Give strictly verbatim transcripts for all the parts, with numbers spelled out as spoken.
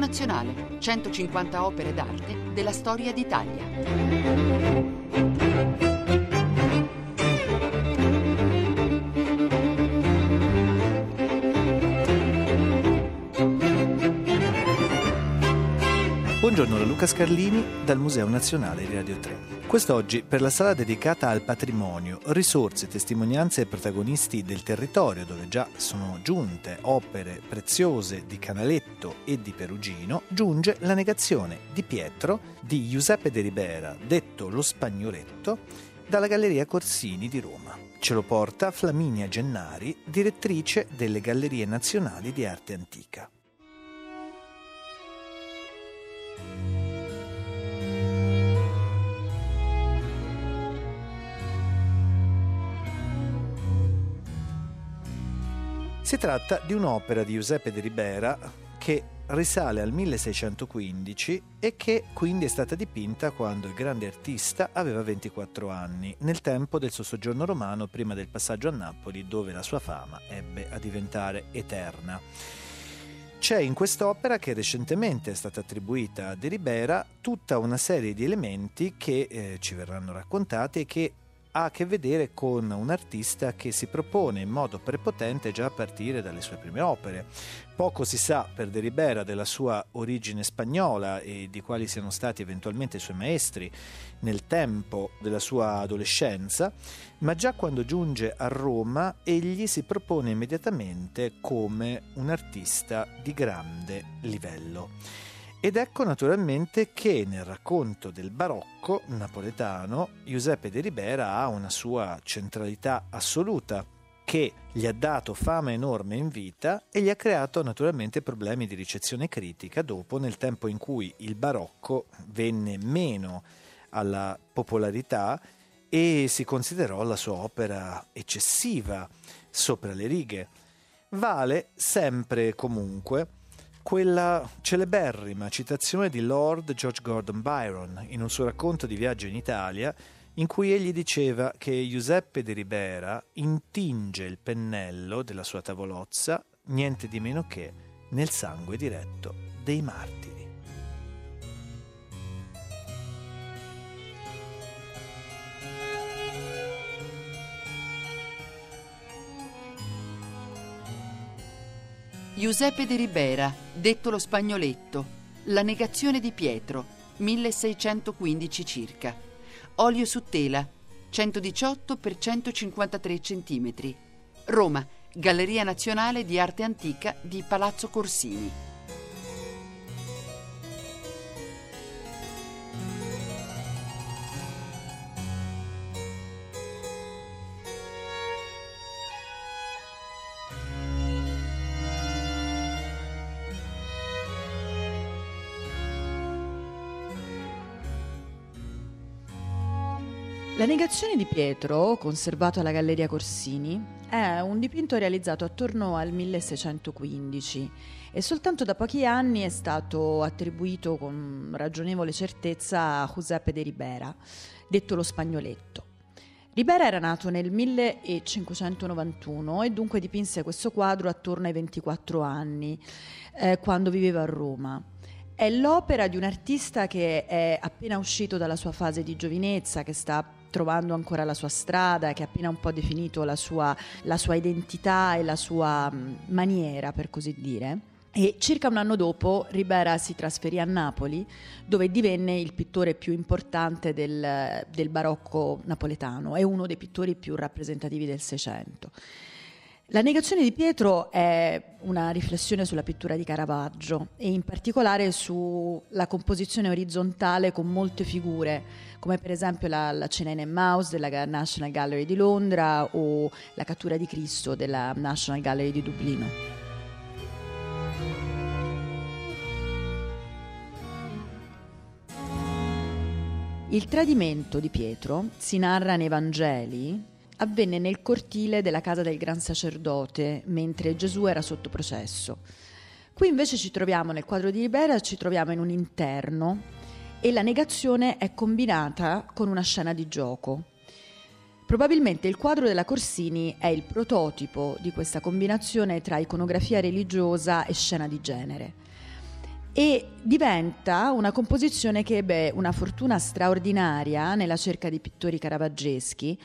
Nazionale, centocinquanta opere d'arte della storia d'Italia. Buongiorno da Luca Scarlini dal Museo Nazionale di Radio tre. Quest'oggi, per la sala dedicata al patrimonio, risorse, testimonianze e protagonisti del territorio, dove già sono giunte opere preziose di Canaletto e di Perugino, giunge la negazione di Pietro di Jusepe de Ribera, detto lo Spagnoletto, dalla Galleria Corsini di Roma. Ce lo porta Flaminia Gennari, direttrice delle Gallerie Nazionali di Arte Antica. Si tratta di un'opera di Jusepe de Ribera che risale al milleseicentoquindici e che quindi è stata dipinta quando il grande artista aveva ventiquattro anni, nel tempo del suo soggiorno romano prima del passaggio a Napoli, dove la sua fama ebbe a diventare eterna. C'è in quest'opera, che recentemente è stata attribuita a de Ribera, tutta una serie di elementi che eh, ci verranno raccontati e che ha a che vedere con un artista che si propone in modo prepotente già a partire dalle sue prime opere. Poco si sa per de Ribera della sua origine spagnola e di quali siano stati eventualmente i suoi maestri nel tempo della sua adolescenza, ma già quando giunge a Roma egli si propone immediatamente come un artista di grande livello. Ed ecco naturalmente che nel racconto del barocco napoletano Jusepe de Ribera ha una sua centralità assoluta, che gli ha dato fama enorme in vita e gli ha creato naturalmente problemi di ricezione critica dopo, nel tempo in cui il barocco venne meno alla popolarità e si considerò la sua opera eccessiva, sopra le righe. Vale sempre e comunque quella celeberrima citazione di Lord George Gordon Byron in un suo racconto di viaggio in Italia, in cui egli diceva che Jusepe de Ribera intinge il pennello della sua tavolozza niente di meno che nel sangue diretto dei martiri. Jusepe de Ribera, detto lo Spagnoletto, la negazione di Pietro, milleseicentoquindici circa. Olio su tela, centodiciotto per centocinquantatré centimetri. Roma, Galleria Nazionale di Arte Antica di Palazzo Corsini. La negazione di Pietro, conservato alla Galleria Corsini, è un dipinto realizzato attorno al milleseicentoquindici e soltanto da pochi anni è stato attribuito con ragionevole certezza a Jusepe de Ribera, detto lo Spagnoletto. Ribera era nato nel millecinquecentonovantuno e dunque dipinse questo quadro attorno ai ventiquattro anni, eh, quando viveva a Roma. È l'opera di un artista che è appena uscito dalla sua fase di giovinezza, che sta trovando ancora la sua strada, che ha appena un po' definito la sua, la sua identità e la sua maniera, per così dire. E circa un anno dopo Ribera si trasferì a Napoli, dove divenne il pittore più importante del, del barocco napoletano e uno dei pittori più rappresentativi del Seicento. La negazione di Pietro è una riflessione sulla pittura di Caravaggio e in particolare sulla composizione orizzontale con molte figure, come per esempio la, la Cena in Emmaus della National Gallery di Londra o la Cattura di Cristo della National Gallery di Dublino. Il tradimento di Pietro si narra nei Vangeli. Avvenne nel cortile della casa del gran sacerdote, mentre Gesù era sotto processo. Qui invece ci troviamo, nel quadro di Ribera, ci troviamo in un interno e la negazione è combinata con una scena di gioco. Probabilmente il quadro della Corsini è il prototipo di questa combinazione tra iconografia religiosa e scena di genere. e diventa una composizione che ebbe una fortuna straordinaria nella cerca di pittori caravaggeschi,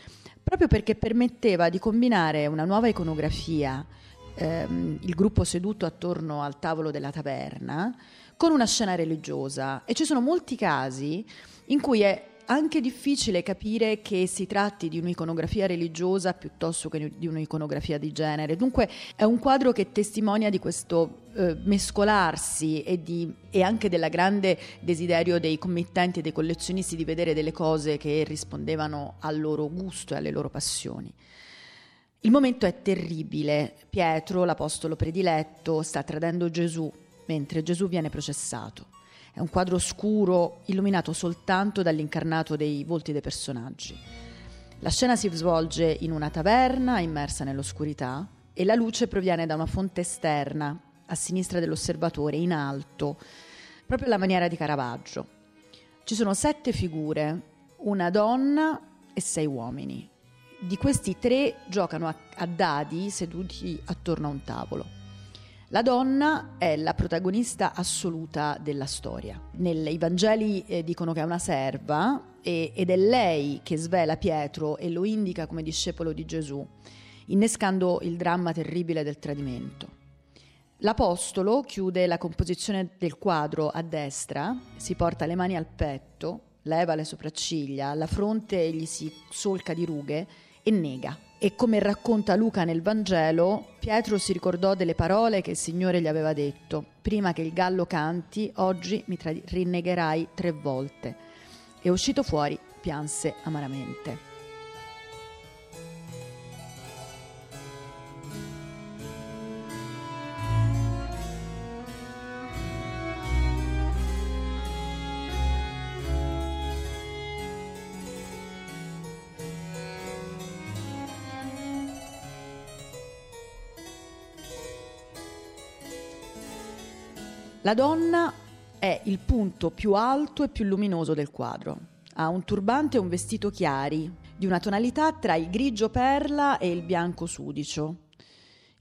proprio perché permetteva di combinare una nuova iconografia, ehm, il gruppo seduto attorno al tavolo della taverna, con una scena religiosa. E ci sono molti casi in cui è anche difficile capire che si tratti di un'iconografia religiosa piuttosto che di un'iconografia di genere. Dunque è un quadro che testimonia di questo eh, mescolarsi e, di, e anche della grande desiderio dei committenti e dei collezionisti di vedere delle cose che rispondevano al loro gusto e alle loro passioni. Il momento è terribile. Pietro, l'apostolo prediletto, sta tradendo Gesù mentre Gesù viene processato. È un quadro scuro, illuminato soltanto dall'incarnato dei volti dei personaggi. La scena si svolge in una taverna immersa nell'oscurità e la luce proviene da una fonte esterna, a sinistra dell'osservatore, in alto, proprio alla maniera di Caravaggio. Ci sono sette figure, una donna e sei uomini. Di questi tre giocano a, a dadi seduti attorno a un tavolo. La donna è la protagonista assoluta della storia. Nei Vangeli eh, dicono che è una serva e, ed è lei che svela Pietro e lo indica come discepolo di Gesù, innescando il dramma terribile del tradimento. L'apostolo chiude la composizione del quadro a destra, si porta le mani al petto, leva le sopracciglia, la fronte gli si solca di rughe e nega. E come racconta Luca nel Vangelo, Pietro si ricordò delle parole che il Signore gli aveva detto: prima che il gallo canti, oggi mi tra- rinnegherai tre volte. E uscito fuori, pianse amaramente. La donna è il punto più alto e più luminoso del quadro. Ha un turbante e un vestito chiari, di una tonalità tra il grigio perla e il bianco sudicio.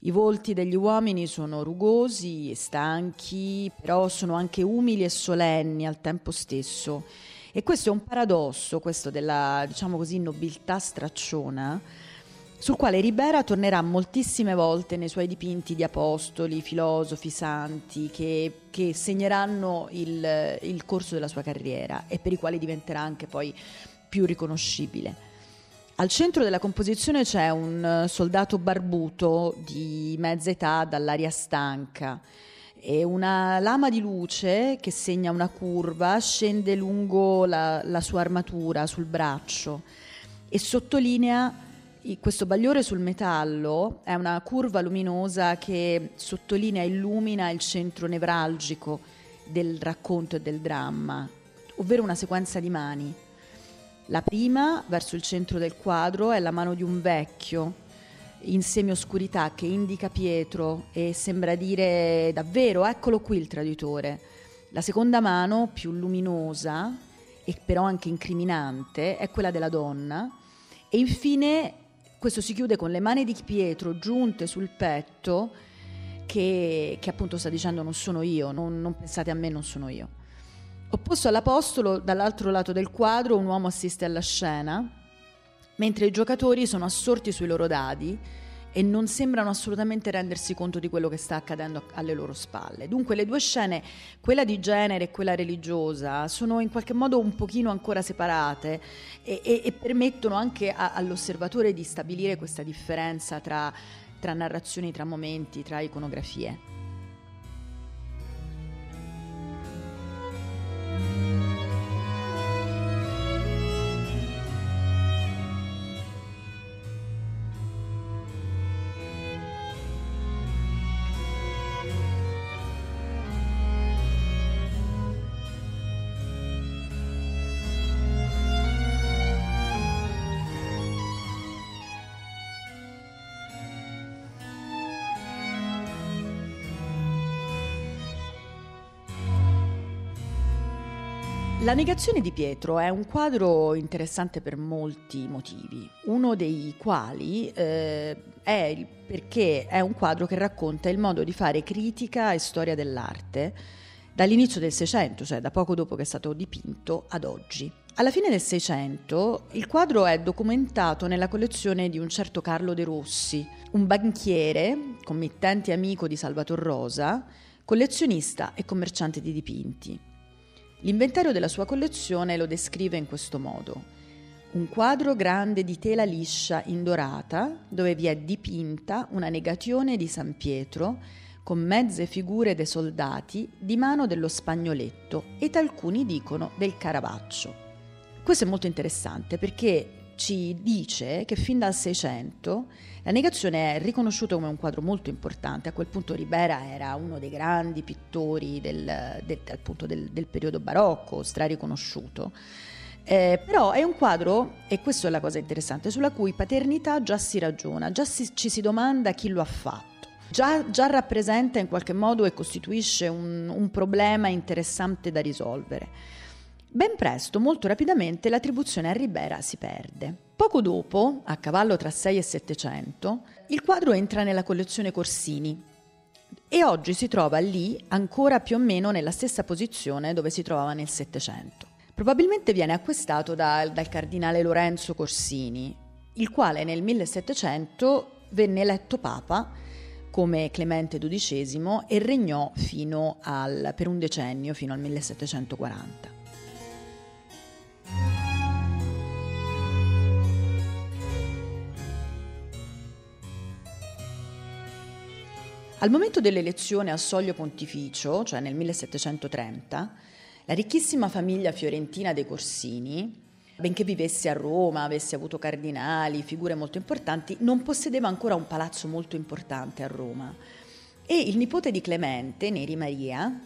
I volti degli uomini sono rugosi e stanchi, però sono anche umili e solenni al tempo stesso. E questo è un paradosso, questo della, diciamo così, nobiltà stracciona, sul quale Ribera tornerà moltissime volte nei suoi dipinti di apostoli, filosofi, santi, che, che segneranno il, il corso della sua carriera e per i quali diventerà anche poi più riconoscibile. Al centro della composizione c'è un soldato barbuto di mezza età, dall'aria stanca, e una lama di luce che segna una curva scende lungo la, la sua armatura sul braccio e sottolinea questo bagliore sul metallo. È una curva luminosa che sottolinea e illumina il centro nevralgico del racconto e del dramma, ovvero una sequenza di mani. La prima, verso il centro del quadro, è la mano di un vecchio in semioscurità che indica Pietro e sembra dire: davvero, eccolo qui il traditore. La seconda mano, più luminosa e però anche incriminante, è quella della donna. E infine questo si chiude con le mani di Pietro giunte sul petto, che, che appunto sta dicendo: non sono io, non, non pensate a me, non sono io. Opposto all'apostolo, dall'altro lato del quadro, un uomo assiste alla scena, mentre i giocatori sono assorti sui loro dadi e non sembrano assolutamente rendersi conto di quello che sta accadendo alle loro spalle. Dunque le due scene, quella di genere e quella religiosa, sono in qualche modo un pochino ancora separate e, e, e permettono anche a, all'osservatore di stabilire questa differenza tra, tra narrazioni, tra momenti, tra iconografie. La negazione di Pietro è un quadro interessante per molti motivi, uno dei quali eh, è perché è un quadro che racconta il modo di fare critica e storia dell'arte dall'inizio del Seicento, cioè da poco dopo che è stato dipinto, ad oggi. Alla fine del Seicento il quadro è documentato nella collezione di un certo Carlo De Rossi, un banchiere, committente amico di Salvatore Rosa, collezionista e commerciante di dipinti. L'inventario della sua collezione lo descrive in questo modo: un quadro grande di tela liscia indorata, dove vi è dipinta una negazione di San Pietro con mezze figure dei soldati di mano dello Spagnoletto ed alcuni dicono del Caravaggio. Questo è molto interessante perché ci dice che fin dal Seicento la negazione è riconosciuta come un quadro molto importante. A quel punto Ribera era uno dei grandi pittori del, del, appunto del, del periodo barocco, strariconosciuto. Eh, però è un quadro, e questa è la cosa interessante, sulla cui paternità già si ragiona, già si, ci si domanda chi lo ha fatto. Già, già rappresenta in qualche modo e costituisce un, un problema interessante da risolvere. Ben presto, molto rapidamente, l'attribuzione a Ribera si perde. Poco dopo, a cavallo tra seicento e settecento, il quadro entra nella collezione Corsini e oggi si trova lì ancora più o meno nella stessa posizione dove si trovava nel Settecento. Probabilmente viene acquistato da, dal cardinale Lorenzo Corsini, il quale nel millesettecento venne eletto papa come Clemente dodicesimo e regnò fino al, per un decennio, fino al millesettecentoquaranta. Al momento dell'elezione al soglio pontificio, cioè nel millesettecentotrenta, la ricchissima famiglia fiorentina dei Corsini, benché vivesse a Roma, avesse avuto cardinali, figure molto importanti, non possedeva ancora un palazzo molto importante a Roma. E il nipote di Clemente, Neri Maria,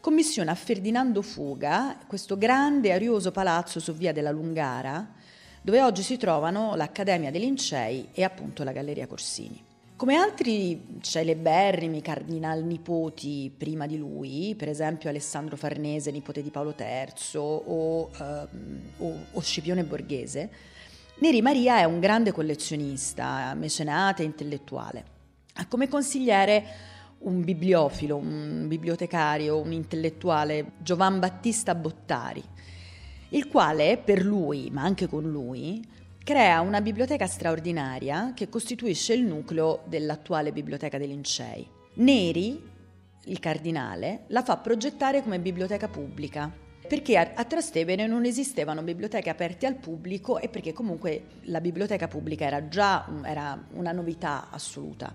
commissiona a Ferdinando Fuga questo grande arioso palazzo su via della Lungara, dove oggi si trovano l'Accademia dei Lincei e appunto la Galleria Corsini. Come altri celeberrimi cardinal nipoti prima di lui, per esempio Alessandro Farnese, nipote di Paolo terzo, o, ehm, o, o Scipione Borghese, Neri Maria è un grande collezionista, mecenate e intellettuale. Ha come consigliere un bibliofilo, un bibliotecario, un intellettuale, Giovan Battista Bottari, il quale per lui, ma anche con lui, crea una biblioteca straordinaria che costituisce il nucleo dell'attuale biblioteca dei Lincei. Neri, il cardinale, la fa progettare come biblioteca pubblica, perché a Trastevere non esistevano biblioteche aperte al pubblico e perché comunque la biblioteca pubblica era già era una novità assoluta,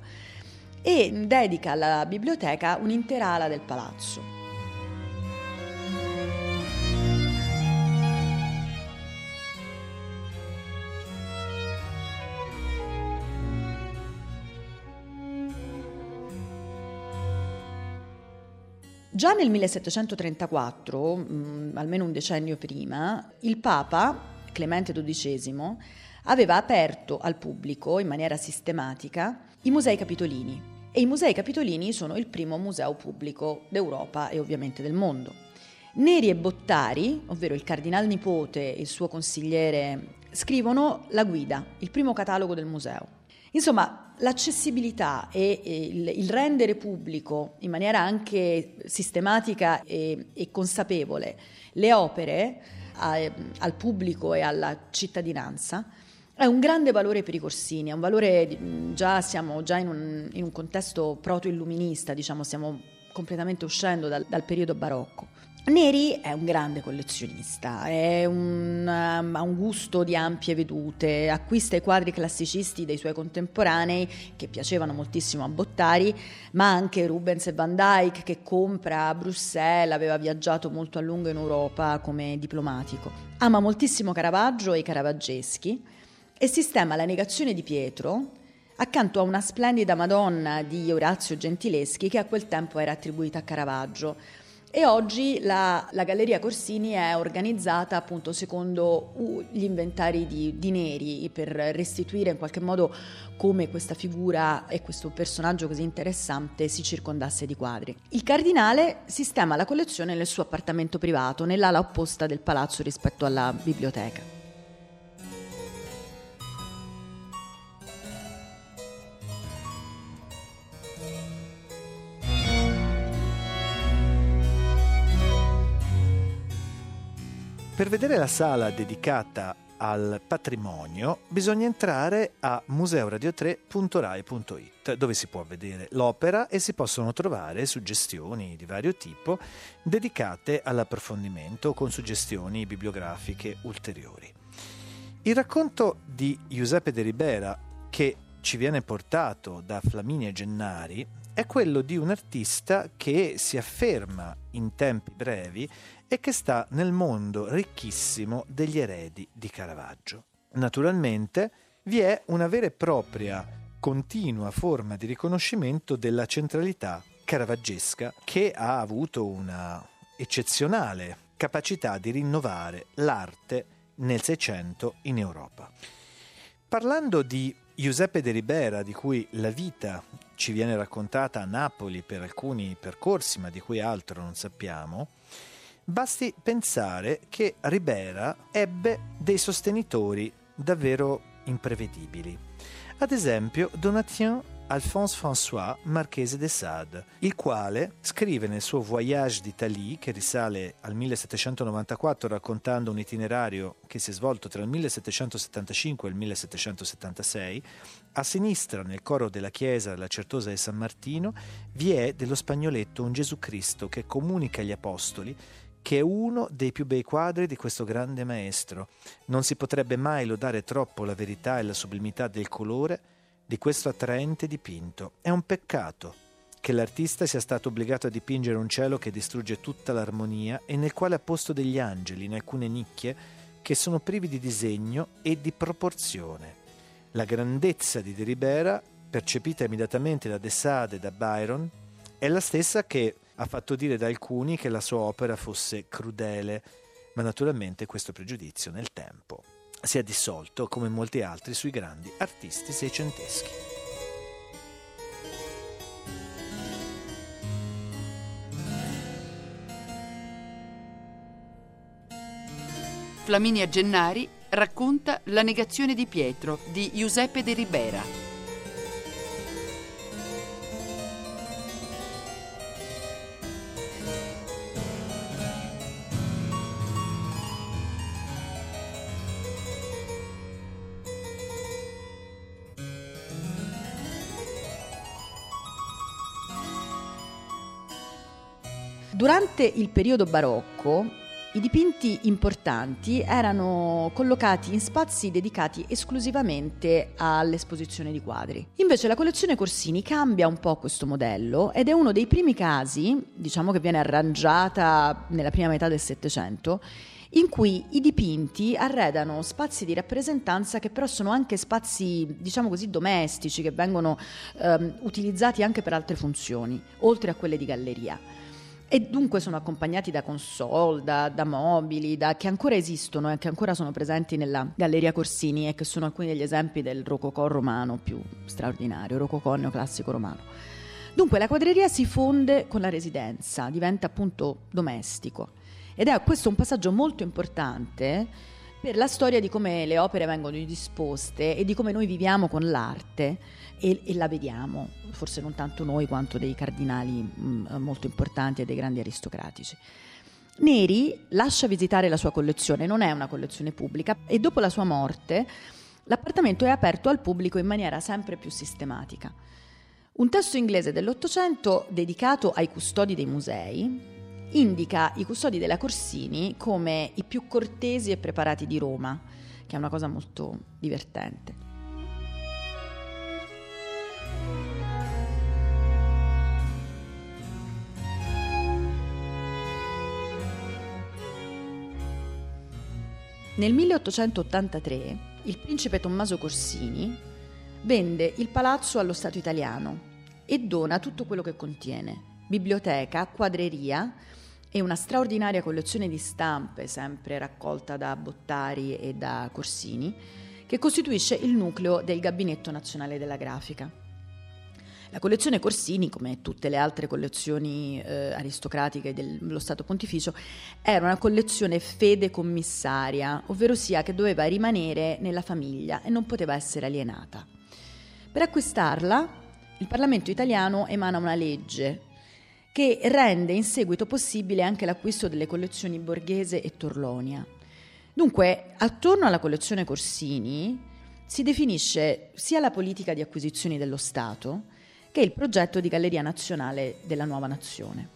e dedica alla biblioteca un'intera ala del palazzo. Già nel millesettecentotrentaquattro, mh, almeno un decennio prima, il Papa Clemente dodicesimo aveva aperto al pubblico in maniera sistematica i Musei Capitolini, e i Musei Capitolini sono il primo museo pubblico d'Europa e ovviamente del mondo. Neri e Bottari, ovvero il cardinal nipote e il suo consigliere, scrivono la guida, il primo catalogo del museo. Insomma, l'accessibilità e il rendere pubblico in maniera anche sistematica e, e consapevole le opere a, al pubblico e alla cittadinanza è un grande valore per i Corsini, è un valore, già siamo già in un, in un contesto proto-illuminista, diciamo, stiamo completamente uscendo dal, dal periodo barocco. Neri è un grande collezionista, è un, ha un gusto di ampie vedute, acquista i quadri classicisti dei suoi contemporanei che piacevano moltissimo a Bottari, ma anche Rubens e Van Dyck, che compra a Bruxelles, aveva viaggiato molto a lungo in Europa come diplomatico. Ama moltissimo Caravaggio e i caravaggeschi e sistema la negazione di Pietro accanto a una splendida Madonna di Orazio Gentileschi che a quel tempo era attribuita a Caravaggio. E oggi la, la Galleria Corsini è organizzata appunto secondo gli inventari di, di Neri, per restituire in qualche modo come questa figura e questo personaggio così interessante si circondasse di quadri. Il cardinale sistema la collezione nel suo appartamento privato, nell'ala opposta del palazzo rispetto alla biblioteca. Per vedere la sala dedicata al patrimonio bisogna entrare a museo radio tre punto rai punto it, dove si può vedere l'opera e si possono trovare suggestioni di vario tipo dedicate all'approfondimento con suggestioni bibliografiche ulteriori. Il racconto di Jusepe de Ribera, che ci viene portato da Flaminia Gennari, è quello di un artista che si afferma in tempi brevi e che sta nel mondo ricchissimo degli eredi di Caravaggio. Naturalmente vi è una vera e propria continua forma di riconoscimento della centralità caravaggesca, che ha avuto una eccezionale capacità di rinnovare l'arte nel Seicento in Europa. Parlando di Jusepe de Ribera, di cui la vita ci viene raccontata a Napoli per alcuni percorsi, ma di cui altro non sappiamo, basti pensare che Ribera ebbe dei sostenitori davvero imprevedibili. Ad esempio Donatien Alphonse François, marchese de Sade, il quale scrive nel suo Voyage d'Italie, che risale al millesettecentonovantaquattro, raccontando un itinerario che si è svolto tra il millesettecentosettantacinque e il millesettecentosettantasei, a sinistra nel coro della chiesa della Certosa di San Martino vi è dello Spagnoletto un Gesù Cristo che comunica agli apostoli, che è uno dei più bei quadri di questo grande maestro. Non si potrebbe mai lodare troppo la verità e la sublimità del colore di questo attraente dipinto. È un peccato che l'artista sia stato obbligato a dipingere un cielo che distrugge tutta l'armonia e nel quale ha posto degli angeli in alcune nicchie che sono privi di disegno e di proporzione. La grandezza di De Ribera, percepita immediatamente da De Sade e da Byron, è la stessa che ha fatto dire da alcuni che la sua opera fosse crudele, ma naturalmente questo pregiudizio nel tempo si è dissolto, come molti altri, sui grandi artisti seicenteschi. Flaminia Gennari racconta La negazione di Pietro di Jusepe de Ribera. Durante il periodo barocco, i dipinti importanti erano collocati in spazi dedicati esclusivamente all'esposizione di quadri. Invece la collezione Corsini cambia un po' questo modello ed è uno dei primi casi, diciamo che viene arrangiata nella prima metà del Settecento, in cui i dipinti arredano spazi di rappresentanza che però sono anche spazi, diciamo così, domestici, che vengono ehm, utilizzati anche per altre funzioni, oltre a quelle di galleria. E dunque sono accompagnati da console, da, da mobili, da, che ancora esistono e che ancora sono presenti nella Galleria Corsini e che sono alcuni degli esempi del rococò romano più straordinario, rococò neoclassico romano. Dunque la quadreria si fonde con la residenza, diventa appunto domestico. Ed è questo un passaggio molto importante per la storia di come le opere vengono disposte e di come noi viviamo con l'arte e, e la vediamo, forse non tanto noi quanto dei cardinali mh, molto importanti e dei grandi aristocratici. Neri lascia visitare la sua collezione, non è una collezione pubblica, e dopo la sua morte l'appartamento è aperto al pubblico in maniera sempre più sistematica. Un testo inglese dell'Ottocento dedicato ai custodi dei musei indica i custodi della Corsini come i più cortesi e preparati di Roma, che è una cosa molto divertente. Nel milleottocentottantatré il principe Tommaso Corsini vende il palazzo allo Stato italiano e dona tutto quello che contiene: biblioteca, quadreria e una straordinaria collezione di stampe, sempre raccolta da Bottari e da Corsini, che costituisce il nucleo del Gabinetto Nazionale della Grafica. La collezione Corsini, come tutte le altre collezioni eh, aristocratiche dello Stato Pontificio, era una collezione fede commissaria, ovvero sia che doveva rimanere nella famiglia e non poteva essere alienata. Per acquistarla, il Parlamento italiano emana una legge che rende in seguito possibile anche l'acquisto delle collezioni Borghese e Torlonia. Dunque, attorno alla collezione Corsini si definisce sia la politica di acquisizioni dello Stato che il progetto di Galleria Nazionale della Nuova Nazione.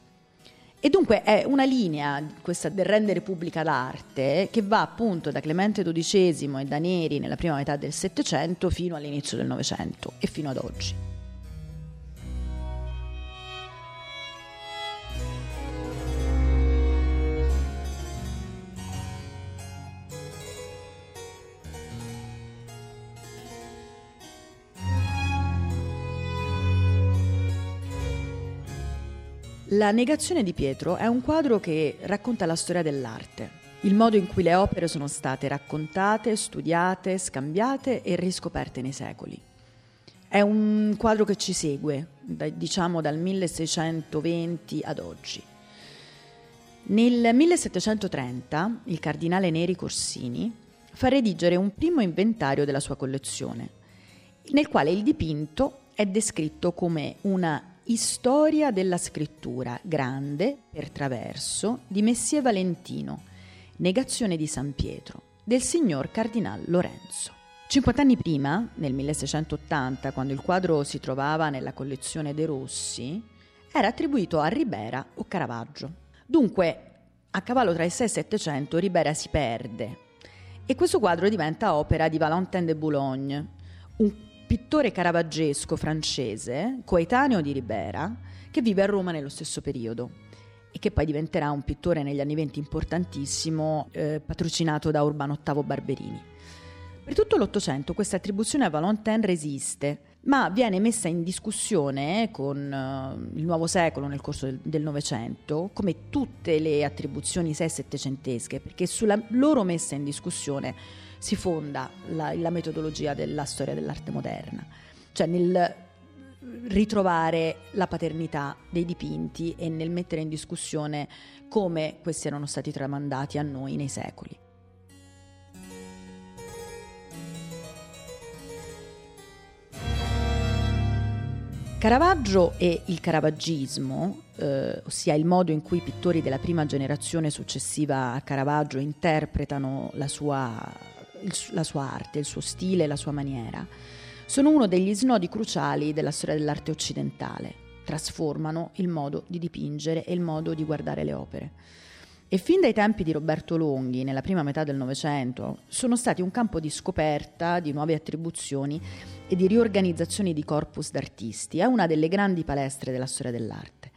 E dunque è una linea, questa del rendere pubblica l'arte, che va appunto da Clemente dodicesimo e da Neri nella prima metà del Settecento fino all'inizio del Novecento e fino ad oggi. La negazione di Pietro è un quadro che racconta la storia dell'arte, il modo in cui le opere sono state raccontate, studiate, scambiate e riscoperte nei secoli. È un quadro che ci segue, diciamo dal milleseicentoventi ad oggi. Nel millesettecentotrenta il cardinale Neri Corsini fa redigere un primo inventario della sua collezione, nel quale il dipinto è descritto come una Storia della scrittura grande per traverso di Messie Valentino, negazione di San Pietro, del signor Cardinal Lorenzo. cinquant'anni prima, nel milleseicentottanta, quando il quadro si trovava nella collezione De Rossi, era attribuito a Ribera o Caravaggio. Dunque, a cavallo tra il seicento e il settecento, Ribera si perde e questo quadro diventa opera di Valentin de Boulogne, un pittore caravaggesco francese, coetaneo di Ribera, che vive a Roma nello stesso periodo e che poi diventerà un pittore negli anni venti importantissimo, eh, patrocinato da Urbano ottavo Barberini. Per tutto l'Ottocento questa attribuzione a Valentin resiste, ma viene messa in discussione con eh, il nuovo secolo, nel corso del Novecento, come tutte le attribuzioni sei-settecentesche, perché sulla loro messa in discussione si fonda la, la metodologia della storia dell'arte moderna, cioè nel ritrovare la paternità dei dipinti e nel mettere in discussione come questi erano stati tramandati a noi nei secoli. Caravaggio e il caravaggismo, eh, ossia il modo in cui i pittori della prima generazione successiva a Caravaggio interpretano la sua la sua arte, il suo stile, la sua maniera, sono uno degli snodi cruciali della storia dell'arte occidentale. Trasformano il modo di dipingere e il modo di guardare le opere. E fin dai tempi di Roberto Longhi, nella prima metà del Novecento, sono stati un campo di scoperta di nuove attribuzioni e di riorganizzazioni di corpus d'artisti. È una delle grandi palestre della storia dell'arte.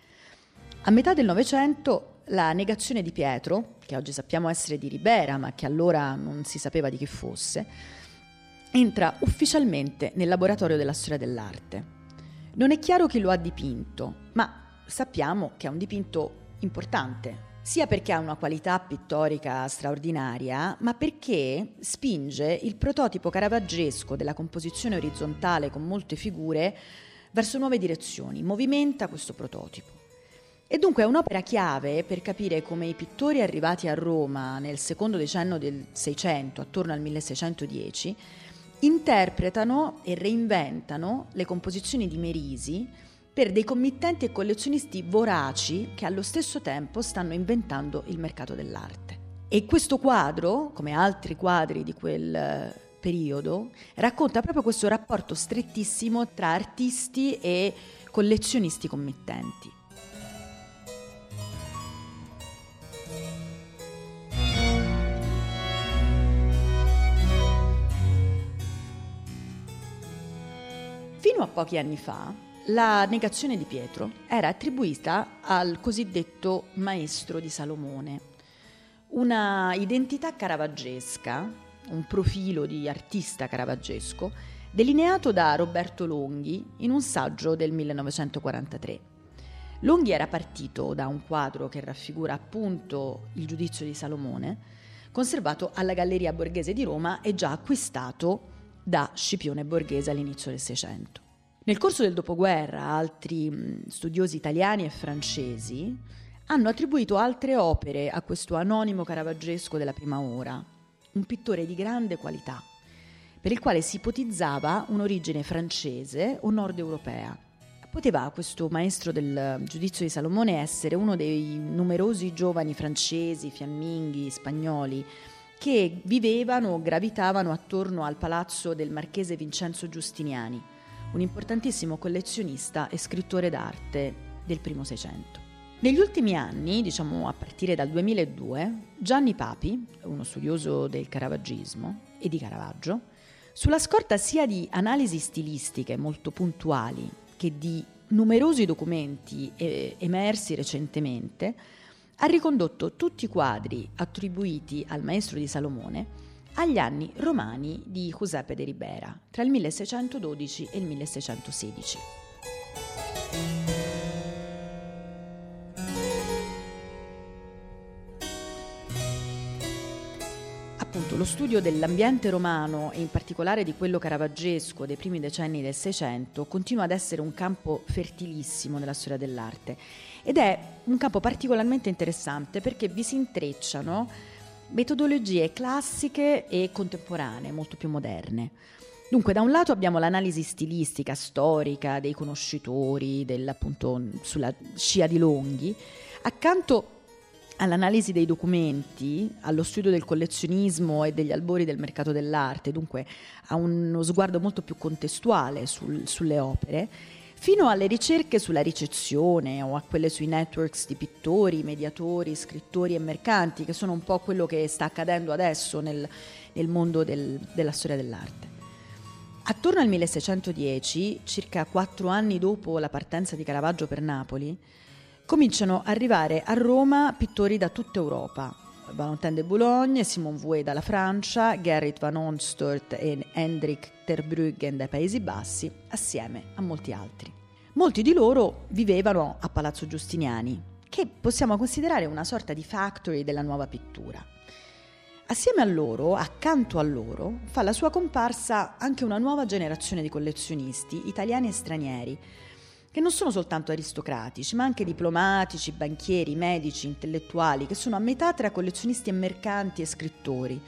A metà del Novecento la negazione di Pietro, che oggi sappiamo essere di Ribera, ma che allora non si sapeva di chi fosse, entra ufficialmente nel laboratorio della storia dell'arte. Non è chiaro chi lo ha dipinto, ma sappiamo che è un dipinto importante, sia perché ha una qualità pittorica straordinaria, ma perché spinge il prototipo caravaggesco della composizione orizzontale con molte figure verso nuove direzioni, movimenta questo prototipo. E dunque è un'opera chiave per capire come i pittori arrivati a Roma nel secondo decennio del Seicento, attorno al milleseicentodieci, interpretano e reinventano le composizioni di Merisi per dei committenti e collezionisti voraci che allo stesso tempo stanno inventando il mercato dell'arte. E questo quadro, come altri quadri di quel periodo, racconta proprio questo rapporto strettissimo tra artisti e collezionisti committenti. Fino a pochi anni fa, la negazione di Pietro era attribuita al cosiddetto maestro di Salomone, una identità caravaggesca, un profilo di artista caravaggesco, delineato da Roberto Longhi in un saggio del millenovecentoquarantatré. Longhi era partito da un quadro che raffigura appunto il Giudizio di Salomone, conservato alla Galleria Borghese di Roma e già acquistato da Scipione Borghese all'inizio del Seicento. Nel corso del dopoguerra altri studiosi italiani e francesi hanno attribuito altre opere a questo anonimo caravaggesco della prima ora, un pittore di grande qualità, per il quale si ipotizzava un'origine francese o nord-europea. Poteva questo maestro del Giudizio di Salomone essere uno dei numerosi giovani francesi, fiamminghi, spagnoli che vivevano o gravitavano attorno al palazzo del marchese Vincenzo Giustiniani, un importantissimo collezionista e scrittore d'arte del primo Seicento. Negli ultimi anni, diciamo a partire dal duemiladue, Gianni Papi, uno studioso del caravaggismo e di Caravaggio, sulla scorta sia di analisi stilistiche molto puntuali che di numerosi documenti emersi recentemente, ha ricondotto tutti i quadri attribuiti al maestro di Salomone agli anni romani di Jusepe de Ribera, tra il milleseicentododici e il milleseicentosedici. Appunto, lo studio dell'ambiente romano e in particolare di quello caravaggesco dei primi decenni del Seicento continua ad essere un campo fertilissimo nella storia dell'arte ed è un campo particolarmente interessante perché vi si intrecciano metodologie classiche e contemporanee, molto più moderne. Dunque, da un lato abbiamo l'analisi stilistica, storica, dei conoscitori, dell'appunto sulla scia di Longhi, accanto all'analisi dei documenti, allo studio del collezionismo e degli albori del mercato dell'arte, dunque a uno sguardo molto più contestuale sul, sulle opere, fino alle ricerche sulla ricezione o a quelle sui networks di pittori, mediatori, scrittori e mercanti, che sono un po' quello che sta accadendo adesso nel, nel mondo del, della storia dell'arte. Attorno al milleseicentodieci, circa quattro anni dopo la partenza di Caravaggio per Napoli, cominciano ad arrivare a Roma pittori da tutta Europa. Valentin de Boulogne, Simon Vouet dalla Francia, Gerrit van Hondsdorp e Hendrik Terbruggen dai Paesi Bassi, assieme a molti altri. Molti di loro vivevano a Palazzo Giustiniani, che possiamo considerare una sorta di factory della nuova pittura. Assieme a loro, accanto a loro, fa la sua comparsa anche una nuova generazione di collezionisti, italiani e stranieri, che non sono soltanto aristocratici, ma anche diplomatici, banchieri, medici, intellettuali, che sono a metà tra collezionisti e mercanti e scrittori.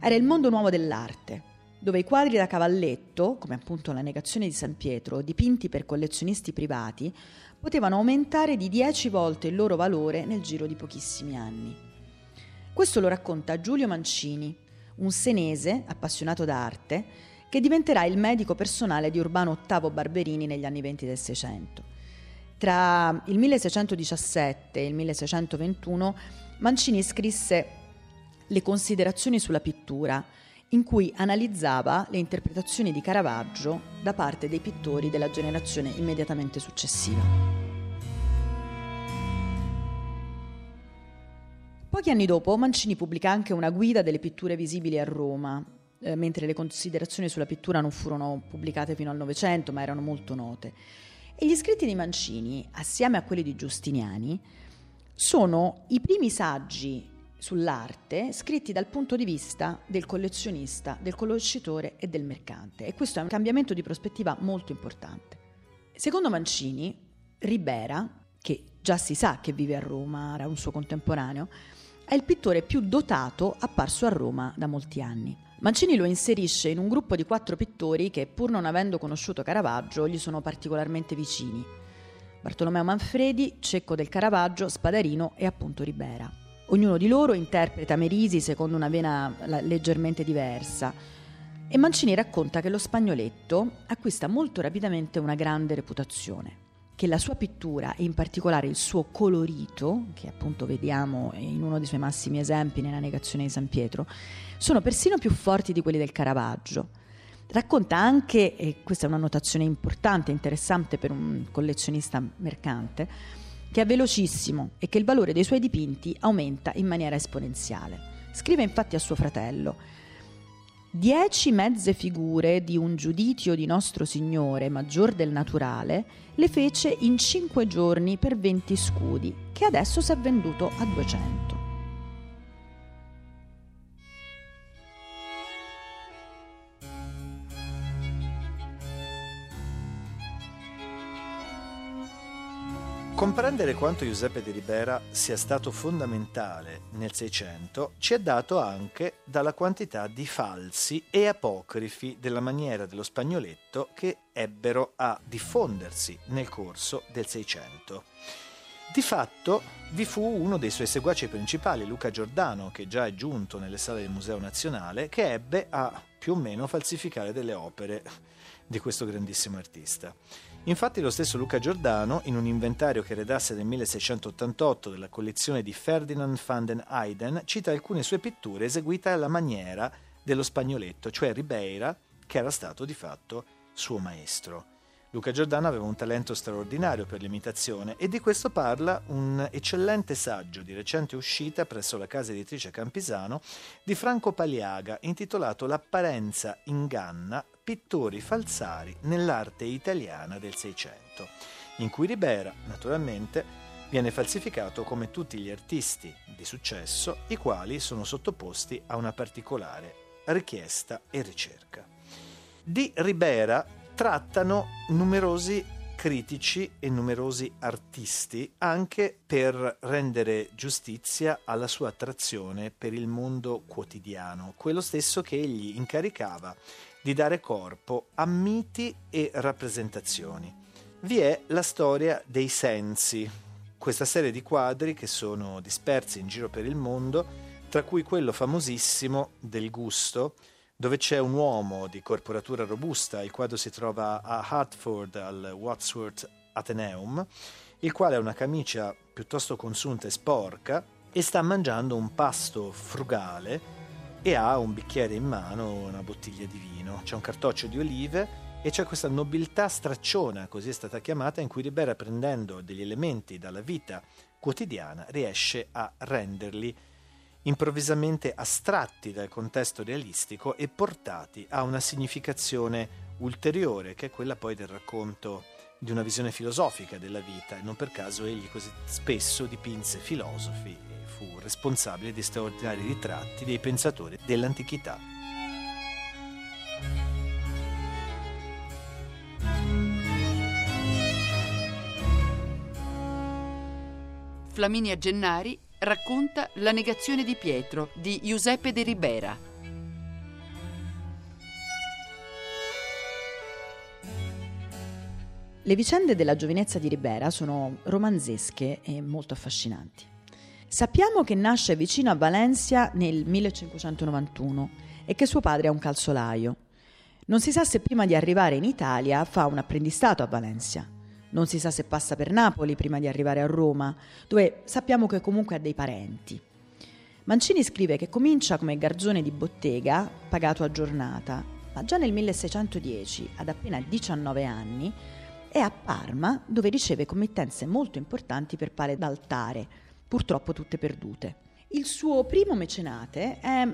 Era il mondo nuovo dell'arte, dove i quadri da cavalletto, come appunto la Negazione di San Pietro, dipinti per collezionisti privati, potevano aumentare di dieci volte il loro valore nel giro di pochissimi anni. Questo lo racconta Giulio Mancini, un senese appassionato d'arte, che diventerà il medico personale di Urbano ottavo Barberini negli anni venti del Seicento. Tra il milleseicentodiciassette e il milleseicento ventuno Mancini scrisse Le Considerazioni sulla pittura, in cui analizzava le interpretazioni di Caravaggio da parte dei pittori della generazione immediatamente successiva. Pochi anni dopo Mancini pubblica anche una guida delle pitture visibili a Roma, mentre le considerazioni sulla pittura non furono pubblicate fino al Novecento, ma erano molto note. E gli scritti di Mancini, assieme a quelli di Giustiniani, sono i primi saggi sull'arte scritti dal punto di vista del collezionista, del conoscitore e del mercante. E questo è un cambiamento di prospettiva molto importante. Secondo Mancini, Ribera, che già si sa che vive a Roma, era un suo contemporaneo, è il pittore più dotato apparso a Roma da molti anni. Mancini lo inserisce in un gruppo di quattro pittori che, pur non avendo conosciuto Caravaggio, gli sono particolarmente vicini: Bartolomeo Manfredi, Cecco del Caravaggio, Spadarino e appunto Ribera. Ognuno di loro interpreta Merisi secondo una vena leggermente diversa e Mancini racconta che lo Spagnoletto acquista molto rapidamente una grande reputazione, che la sua pittura e in particolare il suo colorito, che appunto vediamo in uno dei suoi massimi esempi nella Negazione di San Pietro, sono persino più forti di quelli del Caravaggio. Racconta anche, e questa è una notazione importante e interessante per un collezionista mercante, che è velocissimo e che il valore dei suoi dipinti aumenta in maniera esponenziale. Scrive infatti a suo fratello: Dieci mezze figure di un giudizio di Nostro Signore maggior del naturale le fece in cinque giorni per venti scudi, che adesso si è venduto a duecento. Comprendere quanto Giuseppe de Ribera sia stato fondamentale nel Seicento ci è dato anche dalla quantità di falsi e apocrifi della maniera dello Spagnoletto che ebbero a diffondersi nel corso del Seicento. Di fatto vi fu uno dei suoi seguaci principali, Luca Giordano, che già è giunto nelle sale del Museo Nazionale, che ebbe a più o meno falsificare delle opere di questo grandissimo artista. Infatti lo stesso Luca Giordano, in un inventario che redasse nel milleseicentottantotto della collezione di Ferdinand van den Eyden, cita alcune sue pitture eseguite alla maniera dello Spagnoletto, cioè Ribera, che era stato di fatto suo maestro. Luca Giordano aveva un talento straordinario per l'imitazione e di questo parla un eccellente saggio di recente uscita presso la casa editrice Campisano di Franco Paliaga, intitolato L'apparenza inganna, pittori falsari nell'arte italiana del Seicento, in cui Ribera, naturalmente, viene falsificato come tutti gli artisti di successo, i quali sono sottoposti a una particolare richiesta e ricerca. Di Ribera trattano numerosi critici e numerosi artisti, anche per rendere giustizia alla sua attrazione per il mondo quotidiano, quello stesso che egli incaricava di dare corpo a miti e rappresentazioni. Vi è la storia dei sensi, questa serie di quadri che sono dispersi in giro per il mondo, tra cui quello famosissimo del gusto, dove c'è un uomo di corporatura robusta, il quadro si trova a Hartford al Wadsworth Athenaeum, il quale ha una camicia piuttosto consunta e sporca e sta mangiando un pasto frugale e ha un bicchiere in mano, una bottiglia di vino, c'è un cartoccio di olive e c'è questa nobiltà stracciona, così è stata chiamata, in cui Ribera, prendendo degli elementi dalla vita quotidiana, riesce a renderli improvvisamente astratti dal contesto realistico e portati a una significazione ulteriore, che è quella poi del racconto di una visione filosofica della vita, e non per caso egli così spesso dipinse filosofi e fu responsabile di straordinari ritratti dei pensatori dell'antichità. Flaminia Gennari racconta La negazione di Pietro di Jusepe de Ribera. Le vicende della giovinezza di Ribera sono romanzesche e molto affascinanti. Sappiamo che nasce vicino a Valencia nel millecinquecentonovantuno e che suo padre è un calzolaio. Non si sa se prima di arrivare in Italia fa un apprendistato a Valencia. Non si sa se passa per Napoli prima di arrivare a Roma, dove sappiamo che comunque ha dei parenti. Mancini scrive che comincia come garzone di bottega, pagato a giornata, ma già nel milleseicentodieci, ad appena diciannove anni, è a Parma, dove riceve committenze molto importanti per pale d'altare, purtroppo tutte perdute. Il suo primo mecenate è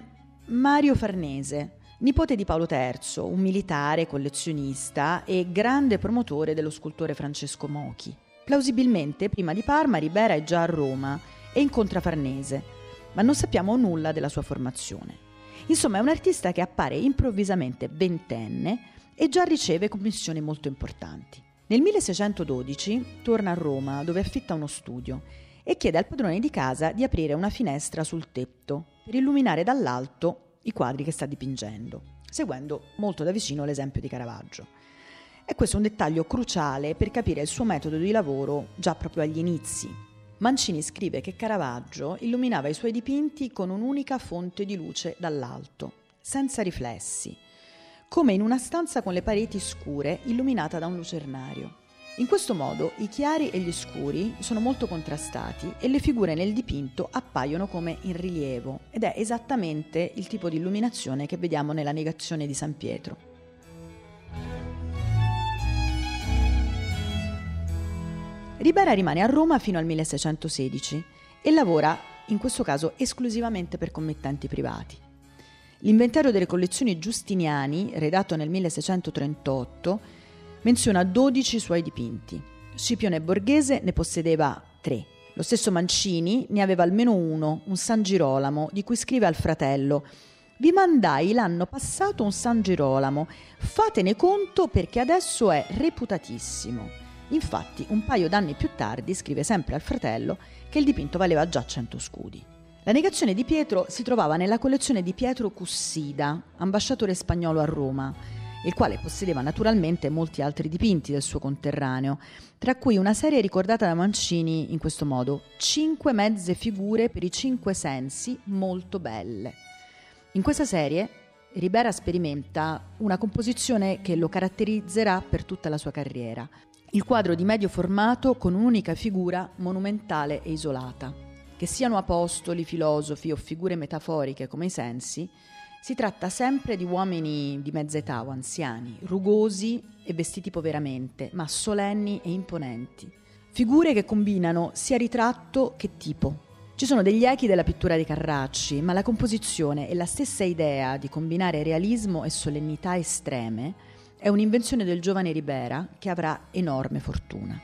Mario Farnese, nipote di Paolo terzo, un militare, collezionista e grande promotore dello scultore Francesco Mochi. Plausibilmente, prima di Parma, Ribera è già a Roma e incontra Farnese, ma non sappiamo nulla della sua formazione. Insomma, è un artista che appare improvvisamente ventenne e già riceve commissioni molto importanti. Nel milleseicentododici torna a Roma, dove affitta uno studio e chiede al padrone di casa di aprire una finestra sul tetto per illuminare dall'alto i quadri che sta dipingendo, seguendo molto da vicino l'esempio di Caravaggio. E questo è un dettaglio cruciale per capire il suo metodo di lavoro già proprio agli inizi. Mancini scrive che Caravaggio illuminava i suoi dipinti con un'unica fonte di luce dall'alto, senza riflessi, come in una stanza con le pareti scure illuminata da un lucernario. In questo modo i chiari e gli scuri sono molto contrastati e le figure nel dipinto appaiono come in rilievo, ed è esattamente il tipo di illuminazione che vediamo nella Negazione di San Pietro. Ribera rimane a Roma fino al milleseicentosedici e lavora, in questo caso, esclusivamente per committenti privati. L'inventario delle collezioni Giustiniani, redatto nel milleseicento trentotto, menziona dodici suoi dipinti. Scipione Borghese ne possedeva tre. Lo stesso Mancini ne aveva almeno uno, un San Girolamo, di cui scrive al fratello: «Vi mandai l'anno passato un San Girolamo, fatene conto perché adesso è reputatissimo». Infatti, un paio d'anni più tardi, scrive sempre al fratello, che il dipinto valeva già cento scudi. La Negazione di Pietro si trovava nella collezione di Pietro Cussida, ambasciatore spagnolo a Roma, il quale possedeva naturalmente molti altri dipinti del suo conterraneo, tra cui una serie ricordata da Mancini in questo modo: cinque mezze figure per i cinque sensi molto belle. In questa serie Ribera sperimenta una composizione che lo caratterizzerà per tutta la sua carriera: il quadro di medio formato con un'unica figura monumentale e isolata. Che siano apostoli, filosofi o figure metaforiche come i sensi, si tratta sempre di uomini di mezza età o anziani, rugosi e vestiti poveramente, ma solenni e imponenti. Figure che combinano sia ritratto che tipo. Ci sono degli echi della pittura di Carracci, ma la composizione e la stessa idea di combinare realismo e solennità estreme è un'invenzione del giovane Ribera che avrà enorme fortuna.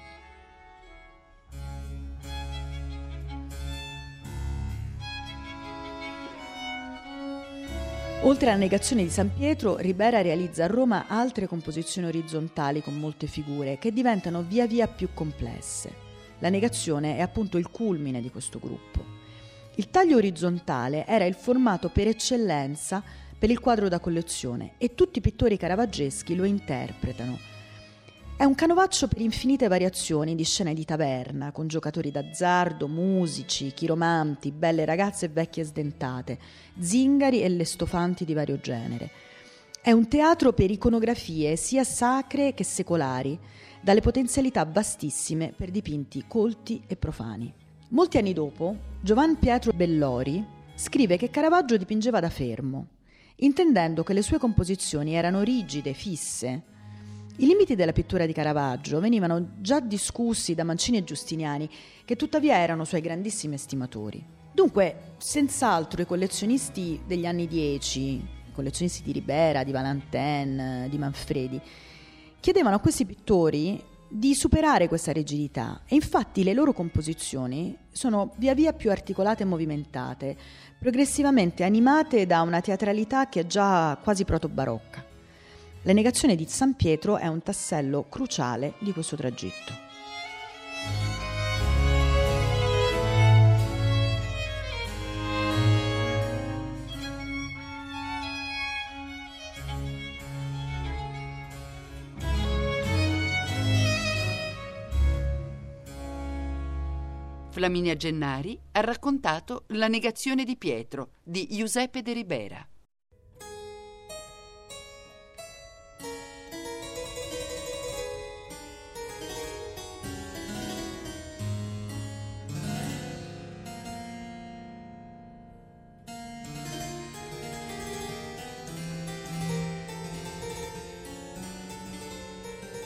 Oltre alla negazione di San Pietro, Ribera realizza a Roma altre composizioni orizzontali con molte figure che diventano via via più complesse. La negazione è appunto il culmine di questo gruppo. Il taglio orizzontale era il formato per eccellenza per il quadro da collezione e tutti i pittori caravaggeschi lo interpretano. È un canovaccio per infinite variazioni di scene di taverna, con giocatori d'azzardo, musici, chiromanti, belle ragazze e vecchie sdentate, zingari e lestofanti di vario genere. È un teatro per iconografie sia sacre che secolari, dalle potenzialità vastissime per dipinti colti e profani. Molti anni dopo, Giovan Pietro Bellori scrive che Caravaggio dipingeva da fermo, intendendo che le sue composizioni erano rigide, fisse. I limiti della pittura di Caravaggio venivano già discussi da Mancini e Giustiniani, che tuttavia erano suoi grandissimi estimatori. Dunque, senz'altro i collezionisti degli anni dieci, i collezionisti di Ribera, di Valentin, di Manfredi, chiedevano a questi pittori di superare questa rigidità e infatti le loro composizioni sono via via più articolate e movimentate, progressivamente animate da una teatralità che è già quasi proto-barocca. La negazione di San Pietro è un tassello cruciale di questo tragitto. Flaminia Gennari ha raccontato La negazione di Pietro di Jusepe de Ribera.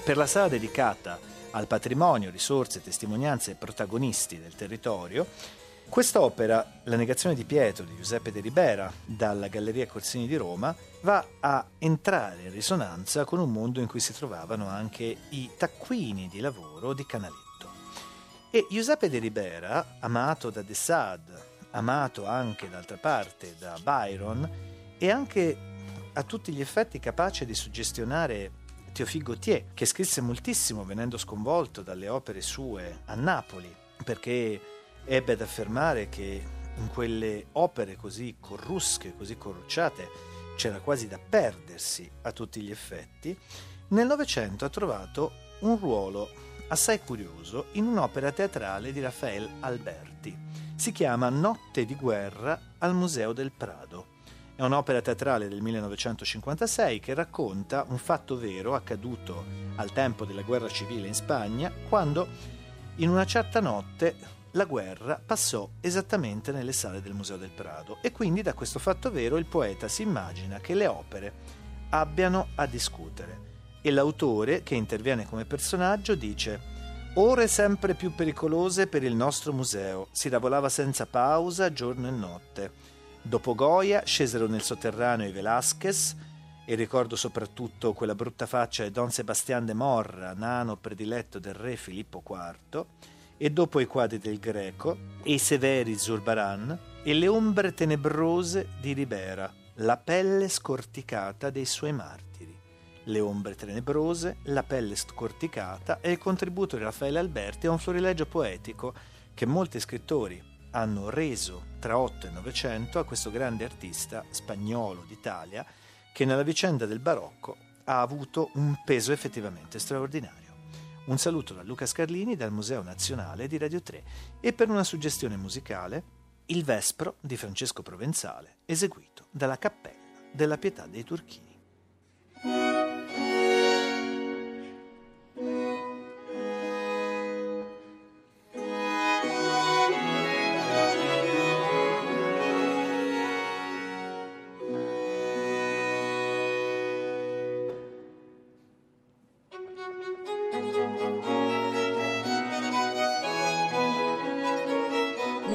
Per la sala dedicata al patrimonio, risorse, testimonianze e protagonisti del territorio, quest'opera, La negazione di Pietro di Giuseppe de Ribera, dalla Galleria Corsini di Roma, va a entrare in risonanza con un mondo in cui si trovavano anche i taccuini di lavoro di Canaletto. E Giuseppe de Ribera, amato da De Sade, amato anche d'altra parte da Byron, e anche a tutti gli effetti capace di suggestionare Teofil Gautier, che scrisse moltissimo venendo sconvolto dalle opere sue a Napoli, perché ebbe ad affermare che in quelle opere così corrusche, così corrucciate, c'era quasi da perdersi a tutti gli effetti. Nel Novecento ha trovato un ruolo assai curioso in un'opera teatrale di Rafael Alberti. Si chiama Notte di guerra al Museo del Prado. È un'opera teatrale del millenovecentocinquantasei che racconta un fatto vero accaduto al tempo della guerra civile in Spagna, quando in una certa notte la guerra passò esattamente nelle sale del Museo del Prado, e quindi da questo fatto vero il poeta si immagina che le opere abbiano a discutere, e l'autore che interviene come personaggio dice: «Ore sempre più pericolose per il nostro museo, si lavorava senza pausa giorno e notte. Dopo Goya scesero nel sotterraneo i Velázquez, e ricordo soprattutto quella brutta faccia di Don Sebastián de Morra, nano prediletto del re Filippo quarto, e dopo i quadri del Greco e i severi Zurbarán e le ombre tenebrose di Ribera, la pelle scorticata dei suoi martiri». Le ombre tenebrose, la pelle scorticata è il contributo di Raffaele Alberti a un florileggio poetico che molti scrittori hanno reso tra otto e novecento a questo grande artista spagnolo d'Italia, che nella vicenda del barocco ha avuto un peso effettivamente straordinario. Un saluto da Luca Scarlini dal Museo Nazionale di Radio tre e per una suggestione musicale Il Vespro di Francesco Provenzale, eseguito dalla Cappella della Pietà dei Turchini.